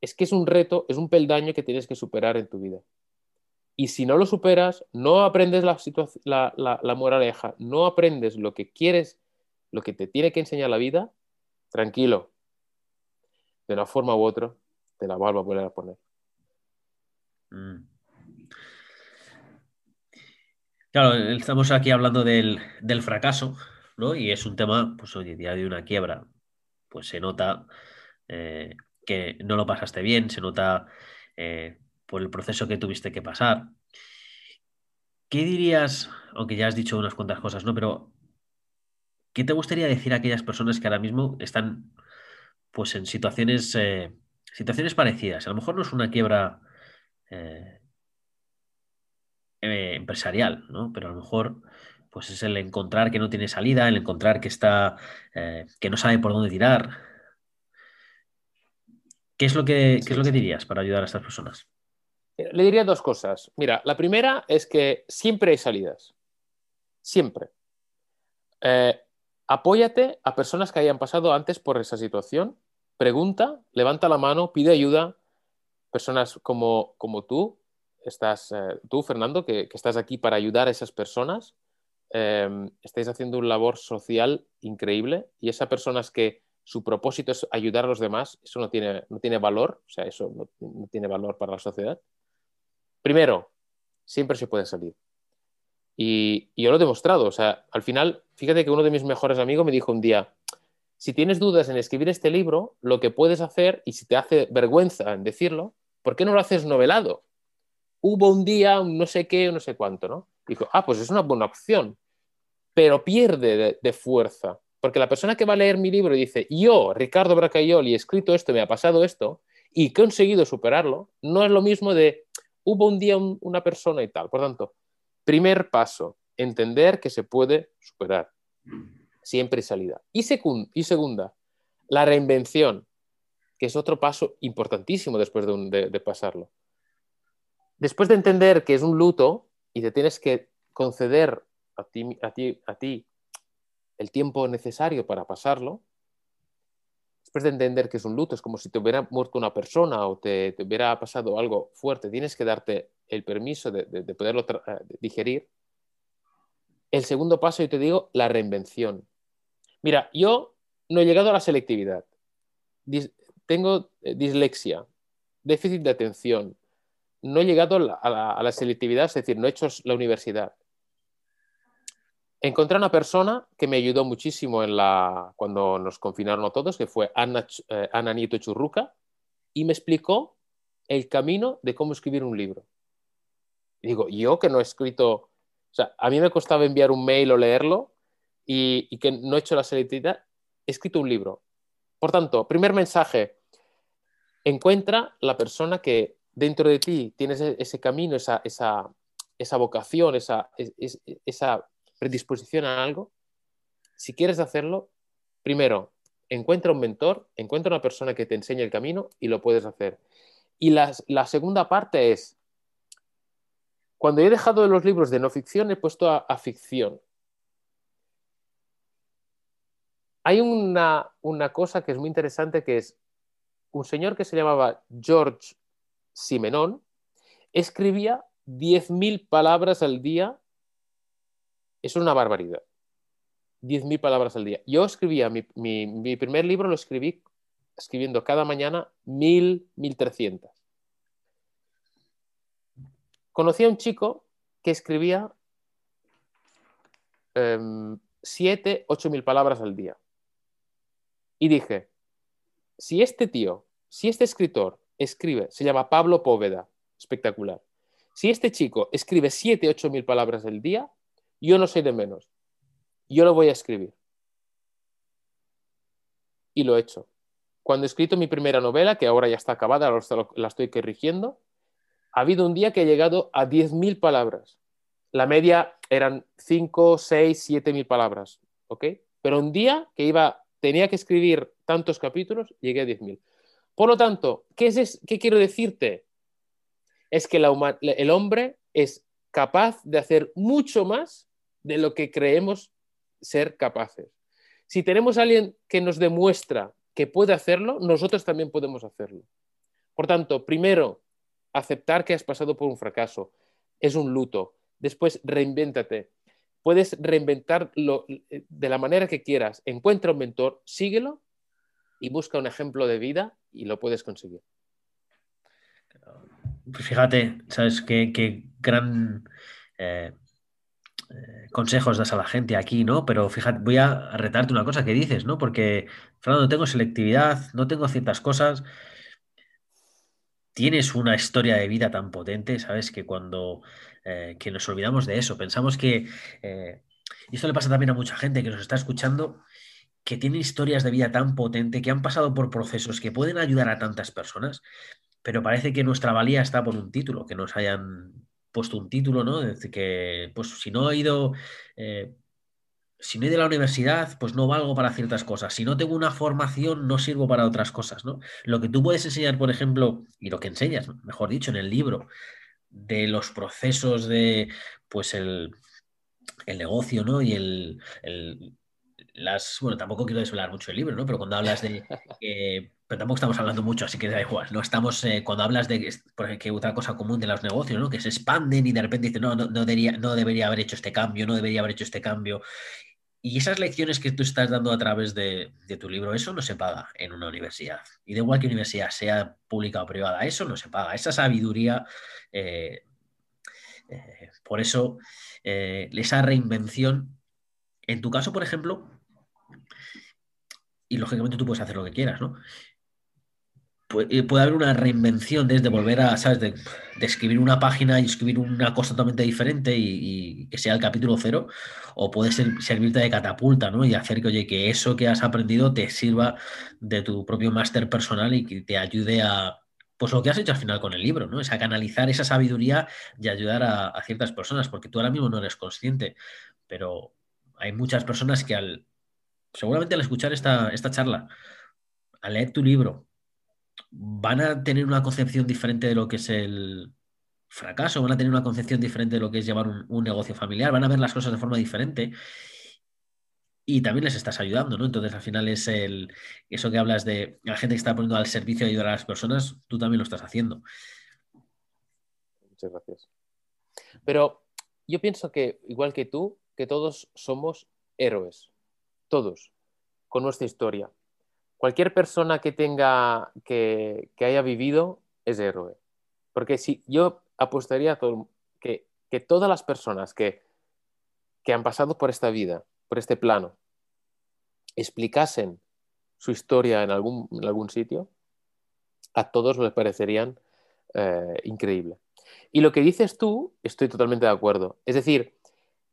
es que es un reto, es un peldaño que tienes que superar en tu vida. Y si no lo superas, no aprendes la moraleja, no aprendes lo que quieres, lo que te tiene que enseñar la vida, tranquilo. De una forma u otra, te la vuelvo a volver a poner. Claro, estamos aquí hablando del fracaso, ¿no? Y es un tema, pues oye, día de una quiebra, pues se nota... que no lo pasaste bien, se nota por el proceso que tuviste que pasar. ¿Qué dirías, aunque ya has dicho unas cuantas cosas, ¿no? Pero ¿qué te gustaría decir a aquellas personas que ahora mismo están pues, en situaciones parecidas? A lo mejor no es una quiebra empresarial, ¿no? Pero a lo mejor pues, es el encontrar que no tiene salida, el encontrar que está que no sabe por dónde tirar. ¿Qué es lo que dirías para ayudar a estas personas? Le diría dos cosas. Mira, la primera es que siempre hay salidas. Siempre. Apóyate a personas que hayan pasado antes por esa situación. Pregunta, levanta la mano, pide ayuda. Personas como tú, tú, Fernando, que estás aquí para ayudar a esas personas, estáis haciendo una labor social increíble, y esas personas que su propósito es ayudar a los demás, eso no tiene valor, o sea, eso no tiene valor para la sociedad. Primero, siempre se puede salir. Y yo lo he demostrado, o sea, al final, fíjate que uno de mis mejores amigos me dijo un día: si tienes dudas en escribir este libro, lo que puedes hacer, y si te hace vergüenza en decirlo, ¿por qué no lo haces novelado? Hubo un día, un no sé qué, un no sé cuánto, ¿no? Dijo, pues es una buena opción, pero pierde de fuerza, porque la persona que va a leer mi libro y dice, yo, Ricardo Braccaioli, he escrito esto, me ha pasado esto, y que he conseguido superarlo, no es lo mismo de, hubo un día una persona y tal. Por tanto, primer paso, entender que se puede superar. Siempre salida. Y segunda, la reinvención, que es otro paso importantísimo después de pasarlo. Después de entender que es un luto y te tienes que conceder a ti el tiempo necesario para pasarlo, después de entender que es un luto, es como si te hubiera muerto una persona o te hubiera pasado algo fuerte, tienes que darte el permiso de poderlo digerir. El segundo paso, yo te digo, la reinvención. Mira, yo no he llegado a la selectividad. Tengo dislexia, déficit de atención. No he llegado a la selectividad, es decir, no he hecho la universidad. Encontré a una persona que me ayudó muchísimo cuando nos confinaron a todos, que fue Ana Nieto Churruca, y me explicó el camino de cómo escribir un libro. Y digo, yo que no he escrito, o sea, a mí me costaba enviar un mail o leerlo y que no he hecho la selectividad, he escrito un libro. Por tanto, primer mensaje, encuentra la persona que dentro de ti tienes ese camino, esa vocación, esa predisposición a algo. Si quieres hacerlo, primero, encuentra un mentor, encuentra una persona que te enseñe el camino y lo puedes hacer. Y la segunda parte es, cuando he dejado de los libros de no ficción, he puesto a ficción. Hay una cosa que es muy interesante, que es un señor que se llamaba George Simenon, escribía 10.000 palabras al día. Eso es una barbaridad. 10.000 palabras al día. Yo escribía, mi primer libro lo escribí escribiendo cada mañana 1.000, 1.300. Conocí a un chico que escribía 7, 8.000 palabras al día. Y dije, si este escritor escribe, se llama Pablo Poveda, espectacular. Si este chico escribe 7, 8.000 palabras al día, yo no soy de menos. Yo lo voy a escribir. Y lo he hecho. Cuando he escrito mi primera novela, que ahora ya está acabada, ahora la estoy corrigiendo, ha habido un día que he llegado a 10.000 palabras. La media eran 5, 6, 7.000 palabras. ¿Ok? Pero un día que tenía que escribir tantos capítulos, llegué a 10.000. Por lo tanto, ¿qué quiero decirte? Es que el hombre es capaz de hacer mucho más de lo que creemos ser capaces. Si tenemos a alguien que nos demuestra que puede hacerlo, nosotros también podemos hacerlo. Por tanto, primero, aceptar que has pasado por un fracaso, es un luto. Después, reinvéntate. Puedes reinventarlo de la manera que quieras. Encuentra un mentor, síguelo y busca un ejemplo de vida y lo puedes conseguir. Pues fíjate, ¿sabes qué gran consejos das a la gente aquí, ¿no? Pero fíjate, voy a retarte una cosa que dices, ¿no? Porque, Fernando, no tengo selectividad, no tengo ciertas cosas. Tienes una historia de vida tan potente, ¿sabes? Que cuando que nos olvidamos de eso, pensamos que... y esto le pasa también a mucha gente que nos está escuchando, que tiene historias de vida tan potente, que han pasado por procesos que pueden ayudar a tantas personas, pero parece que nuestra valía está por un título, que nos hayan puesto un título, ¿no? Desde que, pues, si no he ido a la universidad, pues no valgo para ciertas cosas. Si no tengo una formación, no sirvo para otras cosas, ¿no? Lo que tú puedes enseñar, por ejemplo, y lo que enseñas, mejor dicho, en el libro, de los procesos de, pues, el negocio, ¿no? Y el Bueno, tampoco quiero desvelar mucho el libro, ¿no? Pero cuando hablas de... pero tampoco estamos hablando mucho, así que da igual, ¿no? Estamos, cuando hablas de que otra cosa común de los negocios, ¿no? Que se expanden y de repente dicen, no debería haber hecho este cambio, no debería haber hecho este cambio. Y esas lecciones que tú estás dando a través de tu libro, eso no se paga en una universidad. Y da igual que universidad, sea pública o privada, eso no se paga. Esa sabiduría, por eso, esa reinvención, en tu caso, por ejemplo, y lógicamente tú puedes hacer lo que quieras, ¿no? Puede haber una reinvención desde volver a, ¿sabes? De escribir una página y escribir una cosa totalmente diferente y que sea el capítulo cero, o puede servirte de catapulta, ¿no? Y hacer que, oye, que eso que has aprendido te sirva de tu propio máster personal y que te ayude a, pues lo que has hecho al final con el libro, ¿no? Es a canalizar esa sabiduría y ayudar a ciertas personas, porque tú ahora mismo no eres consciente, pero hay muchas personas que seguramente al escuchar esta charla, al leer tu libro, van a tener una concepción diferente de lo que es el fracaso, van a tener una concepción diferente de lo que es llevar un negocio familiar, van a ver las cosas de forma diferente y también les estás ayudando, ¿no? Entonces, al final es eso que hablas de la gente que está poniendo al servicio de ayudar a las personas, tú también lo estás haciendo. Muchas gracias. Pero yo pienso que, igual que tú, que todos somos héroes, todos, con nuestra historia. Cualquier persona que tenga, que haya vivido, es héroe. Porque si yo apostaría que todas las personas que han pasado por esta vida, por este plano, explicasen su historia en algún sitio, a todos les parecerían increíble. Y lo que dices tú, estoy totalmente de acuerdo. Es decir,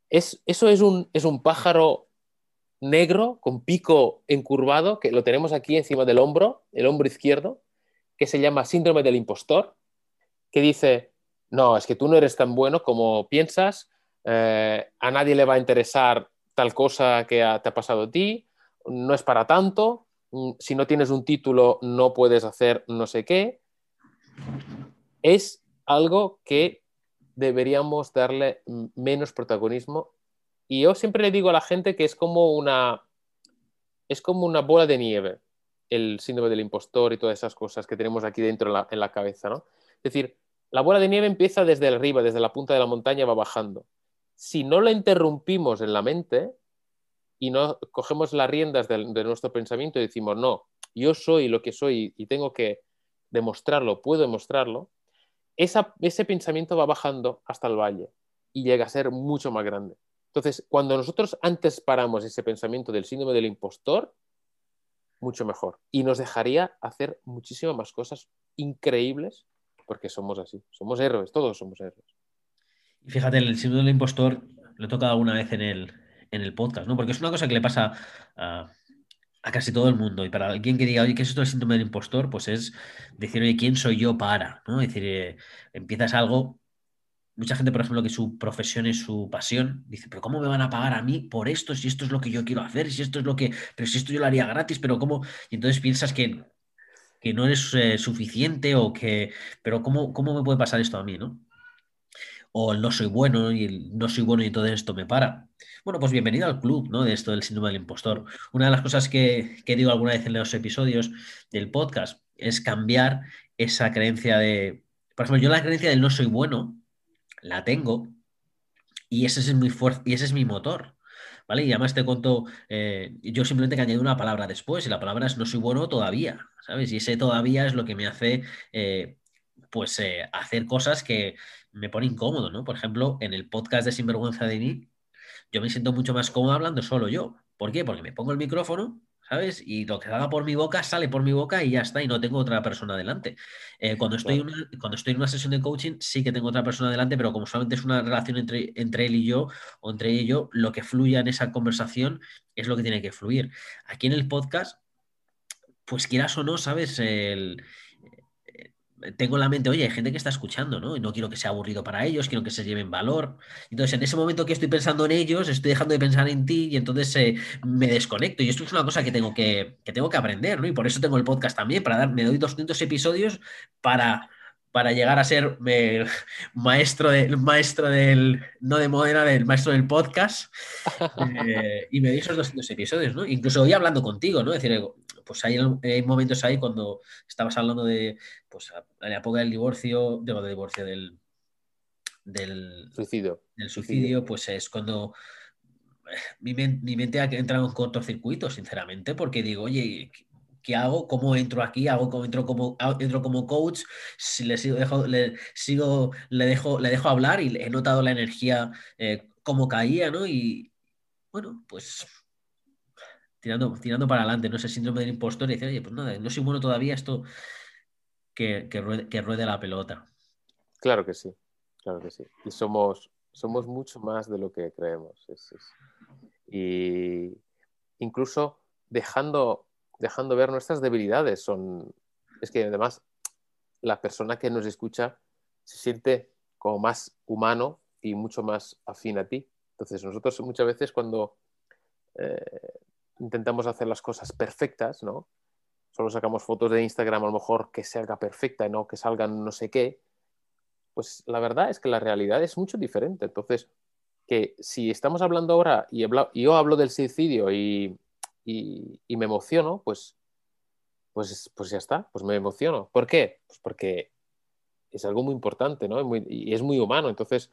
eso es un pájaro negro con pico encurvado, que lo tenemos aquí encima del hombro, el hombro izquierdo, que se llama síndrome del impostor, que dice, no, es que tú no eres tan bueno como piensas, a nadie le va a interesar tal cosa que te ha pasado a ti, no es para tanto, si no tienes un título no puedes hacer no sé qué. Es algo que deberíamos darle menos protagonismo. Y yo siempre le digo a la gente que es como una bola de nieve, el síndrome del impostor y todas esas cosas que tenemos aquí dentro en la cabeza, ¿no? Es decir, la bola de nieve empieza desde arriba, desde la punta de la montaña va bajando. Si no la interrumpimos en la mente y no cogemos las riendas de nuestro pensamiento y decimos, no, yo soy lo que soy y tengo que demostrarlo, puedo demostrarlo, ese pensamiento va bajando hasta el valle y llega a ser mucho más grande. Entonces, cuando nosotros antes paramos ese pensamiento del síndrome del impostor, mucho mejor. Y nos dejaría hacer muchísimas más cosas increíbles, porque somos así. Somos héroes, todos somos héroes. Y fíjate, el síndrome del impostor lo he tocado alguna vez en el podcast, ¿no? Porque es una cosa que le pasa a casi todo el mundo. Y para alguien que diga, oye, ¿qué es esto del síndrome del impostor? Pues es decir, oye, ¿quién soy yo para? ¿No? Es decir, empiezas algo... Mucha gente, por ejemplo, que su profesión es su pasión, dice, pero ¿cómo me van a pagar a mí por esto? Si esto es lo que yo quiero hacer, pero si esto yo lo haría gratis, pero ¿cómo? Y entonces piensas que no eres suficiente o que, pero ¿cómo me puede pasar esto a mí, no? O no soy bueno y todo esto me para. Bueno, pues bienvenido al club, ¿no? De esto del síndrome del impostor. Una de las cosas que digo alguna vez en los episodios del podcast es cambiar esa creencia de, por ejemplo, yo la creencia del no soy bueno, la tengo y ese es mi motor, ¿vale? Y además te cuento, yo simplemente que añado una palabra después y la palabra es no soy bueno todavía, ¿sabes? Y ese todavía es lo que me hace hacer cosas que me pone incómodo, ¿no? Por ejemplo, en el podcast de Sinvergüenza de Mí, yo me siento mucho más cómodo hablando solo yo. ¿Por qué? Porque me pongo el micrófono, ¿sabes? Y lo que salga por mi boca sale por mi boca y ya está, y no tengo otra persona delante. Cuando estoy en una sesión de coaching sí que tengo otra persona delante, pero como solamente es una relación entre él y yo, o entre ella y yo, lo que fluya en esa conversación es lo que tiene que fluir. Aquí en el podcast, pues quieras o no, ¿sabes? Tengo en la mente, oye, hay gente que está escuchando, ¿no? Y no quiero que sea aburrido para ellos, quiero que se lleven valor. Entonces, en ese momento que estoy pensando en ellos, estoy dejando de pensar en ti y entonces me desconecto. Y esto es una cosa que tengo que aprender, ¿no? Y por eso tengo el podcast también, me doy 200 episodios para para llegar a ser maestro del podcast. Y me di esos 200 episodios, ¿no? Incluso hoy hablando contigo, ¿no? Es decir, pues hay momentos ahí cuando estabas hablando de, pues, a la época del divorcio, del suicidio, pues es cuando mi mente ha entrado en cortocircuito, sinceramente, porque digo, oye, ¿qué hago? ¿Cómo entro aquí? ¿Entro como coach? Le dejo hablar y he notado la energía, cómo caía, ¿no? Y bueno, pues tirando para adelante, ¿no? Ese síndrome del impostor y decir, oye, pues nada, no soy bueno todavía, esto que ruede la pelota. Claro que sí, claro que sí. Y somos mucho más de lo que creemos. Y incluso dejando ver nuestras debilidades. Es que además la persona que nos escucha se siente como más humano y mucho más afín a ti. Entonces nosotros muchas veces cuando intentamos hacer las cosas perfectas, ¿no? Solo sacamos fotos de Instagram a lo mejor que salga perfecta y no que salgan no sé qué. Pues la verdad es que la realidad es mucho diferente. Entonces, que si estamos hablando ahora y yo hablo del suicidio y me emociono, pues ya está, pues me emociono. ¿Por qué? Pues porque es algo muy importante, ¿no? Y es muy humano. Entonces,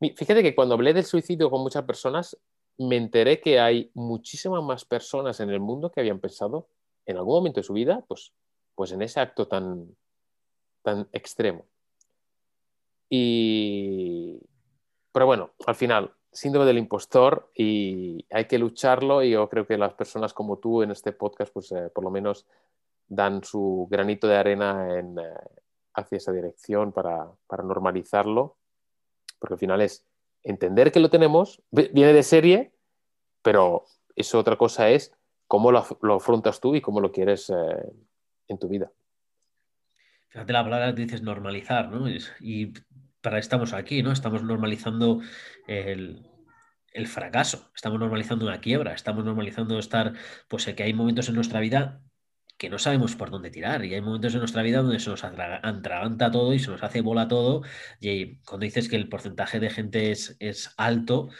fíjate que cuando hablé del suicidio con muchas personas, me enteré que hay muchísimas más personas en el mundo que habían pensado en algún momento de su vida, pues en ese acto tan extremo. Pero bueno, al final, síndrome del impostor, y hay que lucharlo, y yo creo que las personas como tú en este podcast pues por lo menos dan su granito de arena hacia esa dirección para normalizarlo, porque al final es entender que lo tenemos, viene de serie, pero eso otra cosa es cómo lo afrontas tú y cómo lo quieres en tu vida. Fíjate la palabra que dices, normalizar, ¿no? Y estamos aquí, ¿no? Estamos normalizando el fracaso, estamos normalizando una quiebra, estamos normalizando estar, pues que hay momentos en nuestra vida que no sabemos por dónde tirar, y hay momentos en nuestra vida donde se nos atraganta todo y se nos hace bola todo, y cuando dices que el porcentaje de gente es alto, el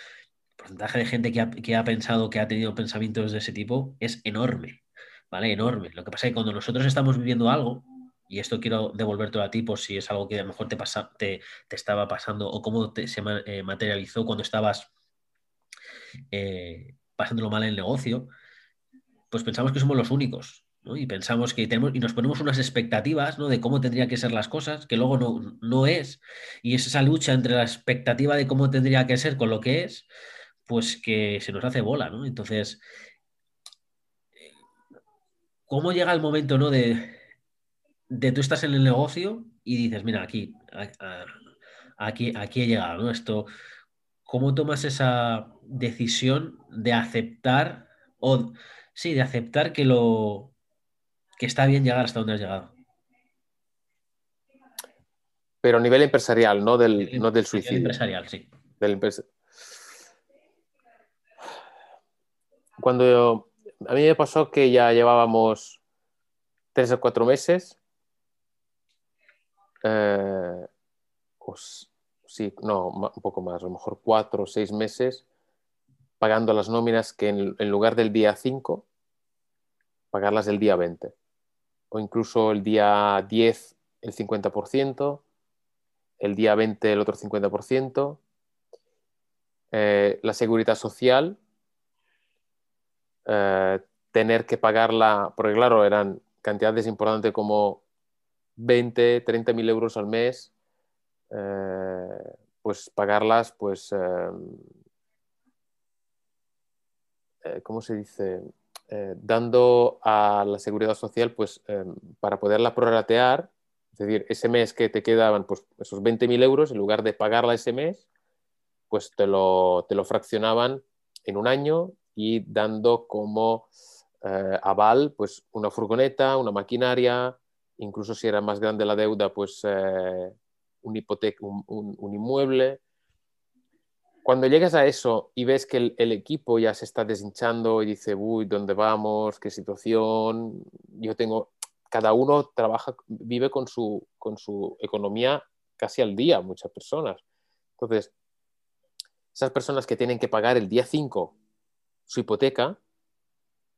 porcentaje de gente que ha pensado, que ha tenido pensamientos de ese tipo, es enorme, ¿vale? Enorme. Lo que pasa es que cuando nosotros estamos viviendo algo, y esto quiero devolvértelo a ti por si es algo que a lo mejor te estaba pasando o cómo se materializó cuando estabas pasándolo mal en el negocio, pues pensamos que somos los únicos, ¿no? Y pensamos que tenemos, y nos ponemos unas expectativas, ¿no? De cómo tendrían que ser las cosas, que luego no es, y es esa lucha entre la expectativa de cómo tendría que ser con lo que es, pues que se nos hace bola, ¿no? Entonces, ¿cómo llega el momento, ¿no? de tú estás en el negocio y dices, mira, aquí he llegado, ¿no? Esto, ¿cómo tomas esa decisión de aceptar que que está bien llegar hasta donde has llegado? Pero a nivel empresarial, no del suicidio. Empresarial, sí. A mí me pasó que ya llevábamos 3 o 4 meses. Un poco más, a lo mejor 4 o 6 meses pagando las nóminas que en lugar del día 5 pagarlas el día 20 o incluso el día 10 el 50%, el día 20 el otro 50%, la seguridad social tener que pagarla, porque claro, eran cantidades importantes como 20, 30 mil euros al mes, pues pagarlas, pues ¿cómo se dice? Dando a la seguridad social, pues para poderla prorratear, es decir, ese mes que te quedaban pues esos 20 mil euros, en lugar de pagarla ese mes, pues te lo fraccionaban en un año y dando como aval, pues una furgoneta, una maquinaria. Incluso si era más grande la deuda, pues un inmueble. Cuando llegas a eso y ves que el equipo ya se está deshinchando y dice, uy, ¿dónde vamos? ¿Qué situación? Yo tengo cada uno trabaja, vive con su economía casi al día, muchas personas. Entonces, esas personas que tienen que pagar el día 5 su hipoteca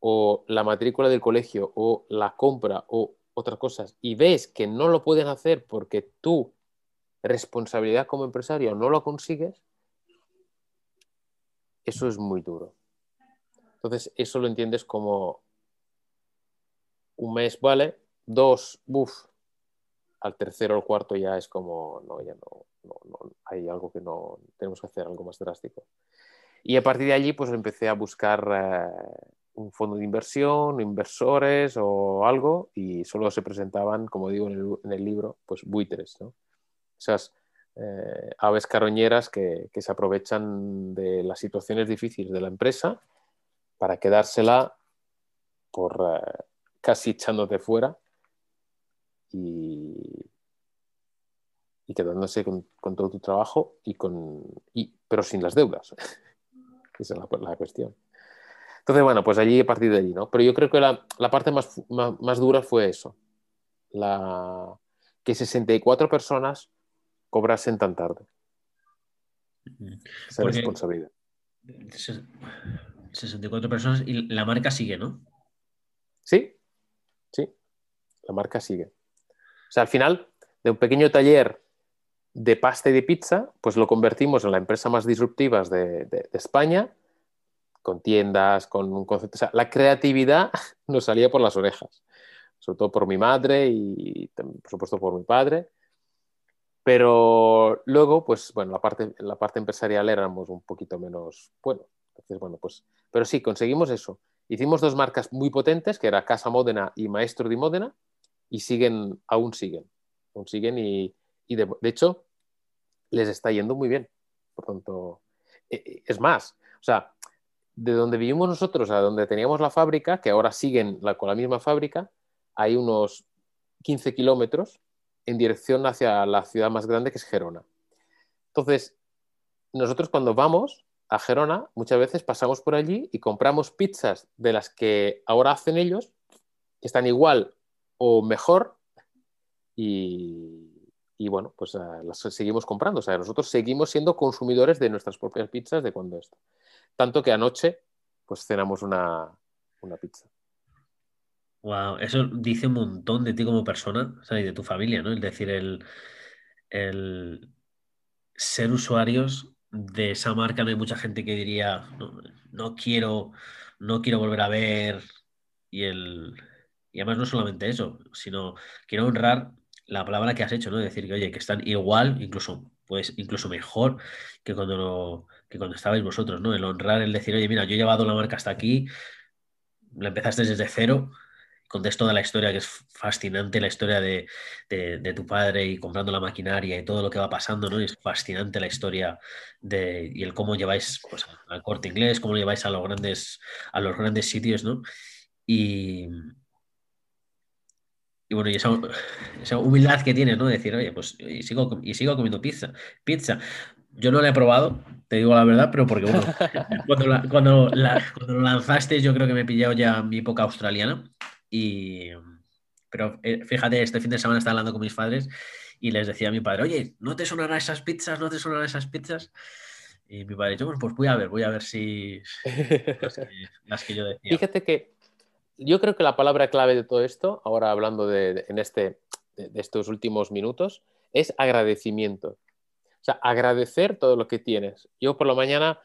o la matrícula del colegio o la compra o otras cosas, y ves que no lo pueden hacer porque tu responsabilidad como empresario no lo consigues, eso es muy duro. Entonces, eso lo entiendes como un mes, vale, dos, uff, al tercero o al cuarto ya es como, no, ya no, hay algo que no, tenemos que hacer algo más drástico. Y a partir de allí, pues empecé a buscar un fondo de inversión, inversores o algo, y solo se presentaban, como digo en el libro, pues buitres, ¿no? Esas aves carroñeras que se aprovechan de las situaciones difíciles de la empresa para quedársela por casi echándote fuera y quedándose con todo tu trabajo pero sin las deudas. Esa es la cuestión. Entonces, bueno, pues allí, a partir de allí, ¿no? Pero yo creo que la parte más dura fue eso, que 64 personas cobrasen tan tarde. Esa responsabilidad. 64 personas y la marca sigue, ¿no? Sí, la marca sigue. O sea, al final, de un pequeño taller de pasta y de pizza, pues lo convertimos en la empresa más disruptiva de España, con tiendas, con un concepto. O sea, la creatividad nos salía por las orejas, sobre todo por mi madre y por supuesto por mi padre. Pero luego, pues bueno, la parte empresarial éramos un poquito menos bueno. Entonces, bueno, pues, pero sí, conseguimos eso. Hicimos dos marcas muy potentes, que era Casa Módena y Maestro de Módena, y aún siguen y de hecho les está yendo muy bien. Por tanto, es más, o sea, de donde vivimos nosotros a donde teníamos la fábrica, que ahora siguen con la misma fábrica, hay unos 15 kilómetros en dirección hacia la ciudad más grande, que es Gerona. Entonces, nosotros cuando vamos a Gerona, muchas veces pasamos por allí y compramos pizzas de las que ahora hacen ellos, que están igual o mejor, y bueno, pues las seguimos comprando. O sea, nosotros seguimos siendo consumidores de nuestras propias pizzas de cuando esto. Tanto que anoche, pues cenamos una pizza. Wow, eso dice un montón de ti como persona, o sea, y de tu familia, ¿no? Es decir, el ser usuarios de esa marca. No hay mucha gente que diría no quiero volver a ver, y además no solamente eso, sino quiero honrar la palabra que has hecho, ¿no? Decir que oye, que están igual, incluso mejor que cuando estabais vosotros, ¿no? El honrar, el decir, oye, mira, yo he llevado la marca hasta aquí, la empezaste desde cero. Contés toda la historia, que es fascinante, la historia de tu padre y comprando la maquinaria y todo lo que va pasando, ¿no? Y es fascinante la historia y el cómo lleváis, pues, al Corte Inglés, cómo lo lleváis a los grandes sitios, ¿no? Y bueno, y esa humildad que tienes, ¿no? De decir, oye, pues y sigo comiendo pizza. Yo no la he probado, te digo la verdad, pero porque bueno, cuando lo lanzaste, yo creo que me he pillado ya mi época australiana. Pero fíjate, este fin de semana estaba hablando con mis padres y les decía a mi padre, oye, ¿no te sonarán esas pizzas? Y mi padre dijo, bueno, pues voy a ver si las que yo decía. Fíjate que yo creo que la palabra clave de todo esto, ahora hablando de estos últimos minutos, es agradecimiento. O sea, agradecer todo lo que tienes. Yo por la mañana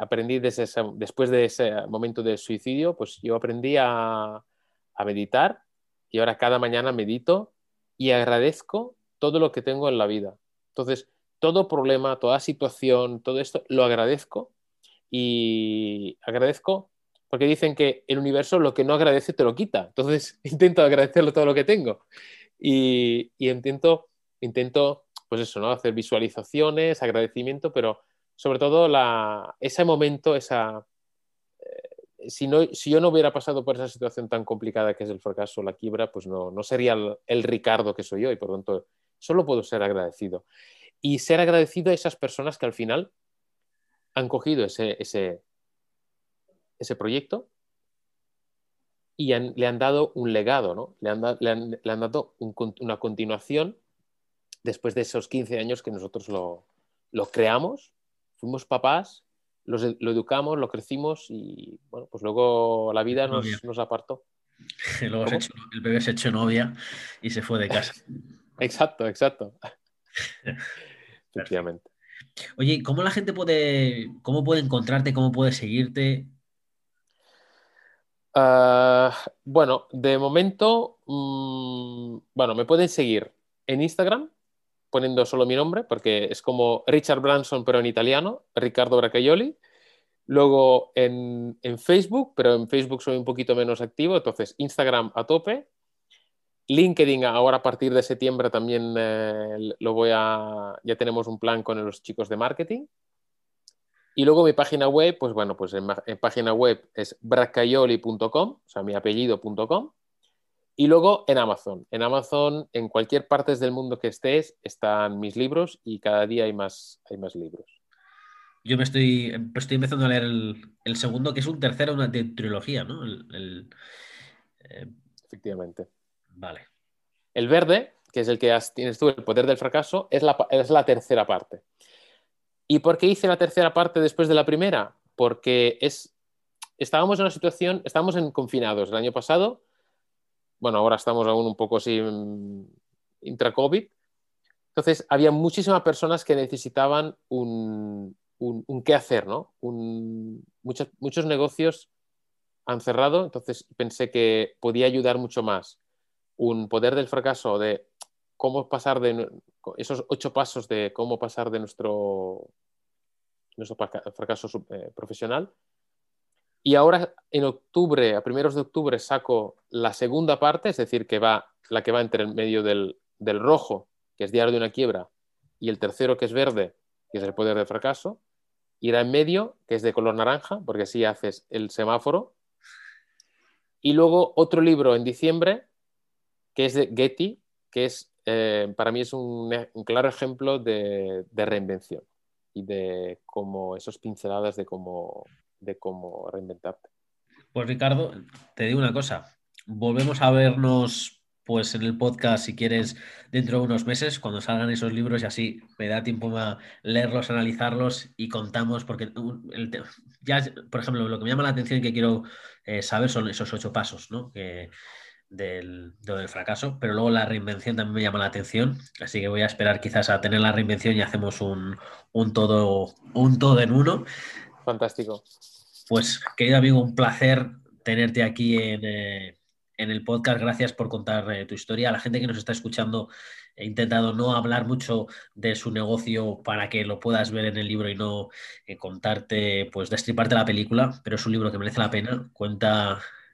aprendí después de ese momento del suicidio, pues yo aprendí a meditar, y ahora cada mañana medito y agradezco todo lo que tengo en la vida. Entonces, todo problema, toda situación, todo esto, lo agradezco, y agradezco porque dicen que el universo lo que no agradece te lo quita. Entonces, intento agradecerlo todo lo que tengo y intento, pues eso, ¿no? Hacer visualizaciones, agradecimiento, pero sobre todo ese momento, si yo no hubiera pasado por esa situación tan complicada que es el fracaso, la quiebra, pues no sería el Ricardo que soy yo, y por lo tanto solo puedo ser agradecido. Y ser agradecido a esas personas que al final han cogido ese proyecto y le han dado un legado, ¿no? Le han dado una continuación después de esos 15 años que nosotros lo creamos, fuimos papás, lo educamos, lo crecimos y bueno, pues luego la vida nos apartó. Luego el bebé se echó novia y se fue de casa. Exacto, exacto. Efectivamente. Oye, ¿cómo la gente cómo puede encontrarte, cómo puede seguirte? Bueno, de momento, me pueden seguir en Instagram, poniendo solo mi nombre, porque es como Richard Branson, pero en italiano, Ricardo Braccaioli. Luego en Facebook, pero en Facebook soy un poquito menos activo, entonces Instagram a tope. LinkedIn ahora a partir de septiembre también ya tenemos un plan con los chicos de marketing. Y luego mi página web, en página web es braccaioli.com, o sea, mi apellido.com. Y luego en Amazon. En Amazon, en cualquier parte del mundo que estés, están mis libros y cada día hay más libros. Yo estoy empezando a leer el segundo, que es un tercero de trilogía, ¿no? Efectivamente. Vale. El verde, que es el que tienes tú, El poder del fracaso, es la tercera parte. ¿Y por qué hice la tercera parte después de la primera? Porque estábamos en una situación, estábamos confinados el año pasado, ahora estamos aún un poco así intra-COVID, entonces había muchísimas personas que necesitaban un qué hacer, ¿no? Muchos negocios han cerrado, entonces pensé que podía ayudar mucho más un poder del fracaso de cómo pasar de esos 8 pasos de cómo pasar de nuestro fracaso profesional. Y ahora en octubre, a primeros de octubre, saco la segunda parte, es decir, que va la que va entre el medio del rojo, que es Diario de una Quiebra, y el tercero, que es verde, que es El poder del fracaso, y la en medio, que es de color naranja, porque así haces el semáforo. Y luego otro libro en diciembre, que es de Getty, que es para mí es un claro ejemplo de reinvención y de cómo esas pinceladas de cómo reinventarte. Pues Ricardo, te digo una cosa, volvemos a vernos pues en el podcast, si quieres, dentro de unos meses, cuando salgan esos libros, y así me da tiempo a leerlos, analizarlos y contamos, porque por ejemplo, lo que me llama la atención y que quiero saber son esos 8 pasos, ¿no? Que del fracaso, pero luego la reinvención también me llama la atención, así que voy a esperar quizás a tener la reinvención y hacemos un todo en uno. Fantástico. Pues, querido amigo, un placer tenerte aquí en el podcast. Gracias por contar tu historia. A la gente que nos está escuchando, he intentado no hablar mucho de su negocio para que lo puedas ver en el libro y no contarte, pues destriparte la película, pero es un libro que merece la pena.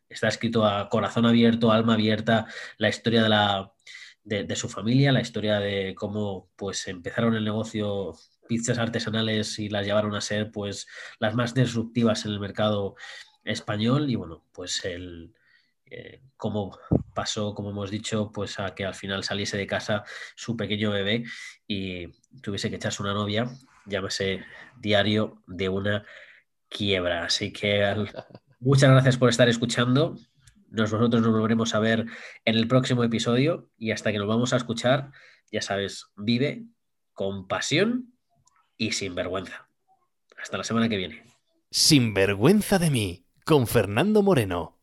Está escrito a corazón abierto, alma abierta, la historia de su familia, la historia de cómo pues empezaron el negocio, pizzas artesanales, y las llevaron a ser pues las más disruptivas en el mercado español, y bueno, pues cómo pasó, como hemos dicho, pues a que al final saliese de casa su pequeño bebé y tuviese que echarse una novia, llámese Diario de una Quiebra. Así que muchas gracias por estar escuchando. Nosotros nos volveremos a ver en el próximo episodio, y hasta que nos vamos a escuchar, ya sabes, vive con pasión y sin vergüenza. Hasta la semana que viene. Sinvergüenza de mí, con Fernando Moreno.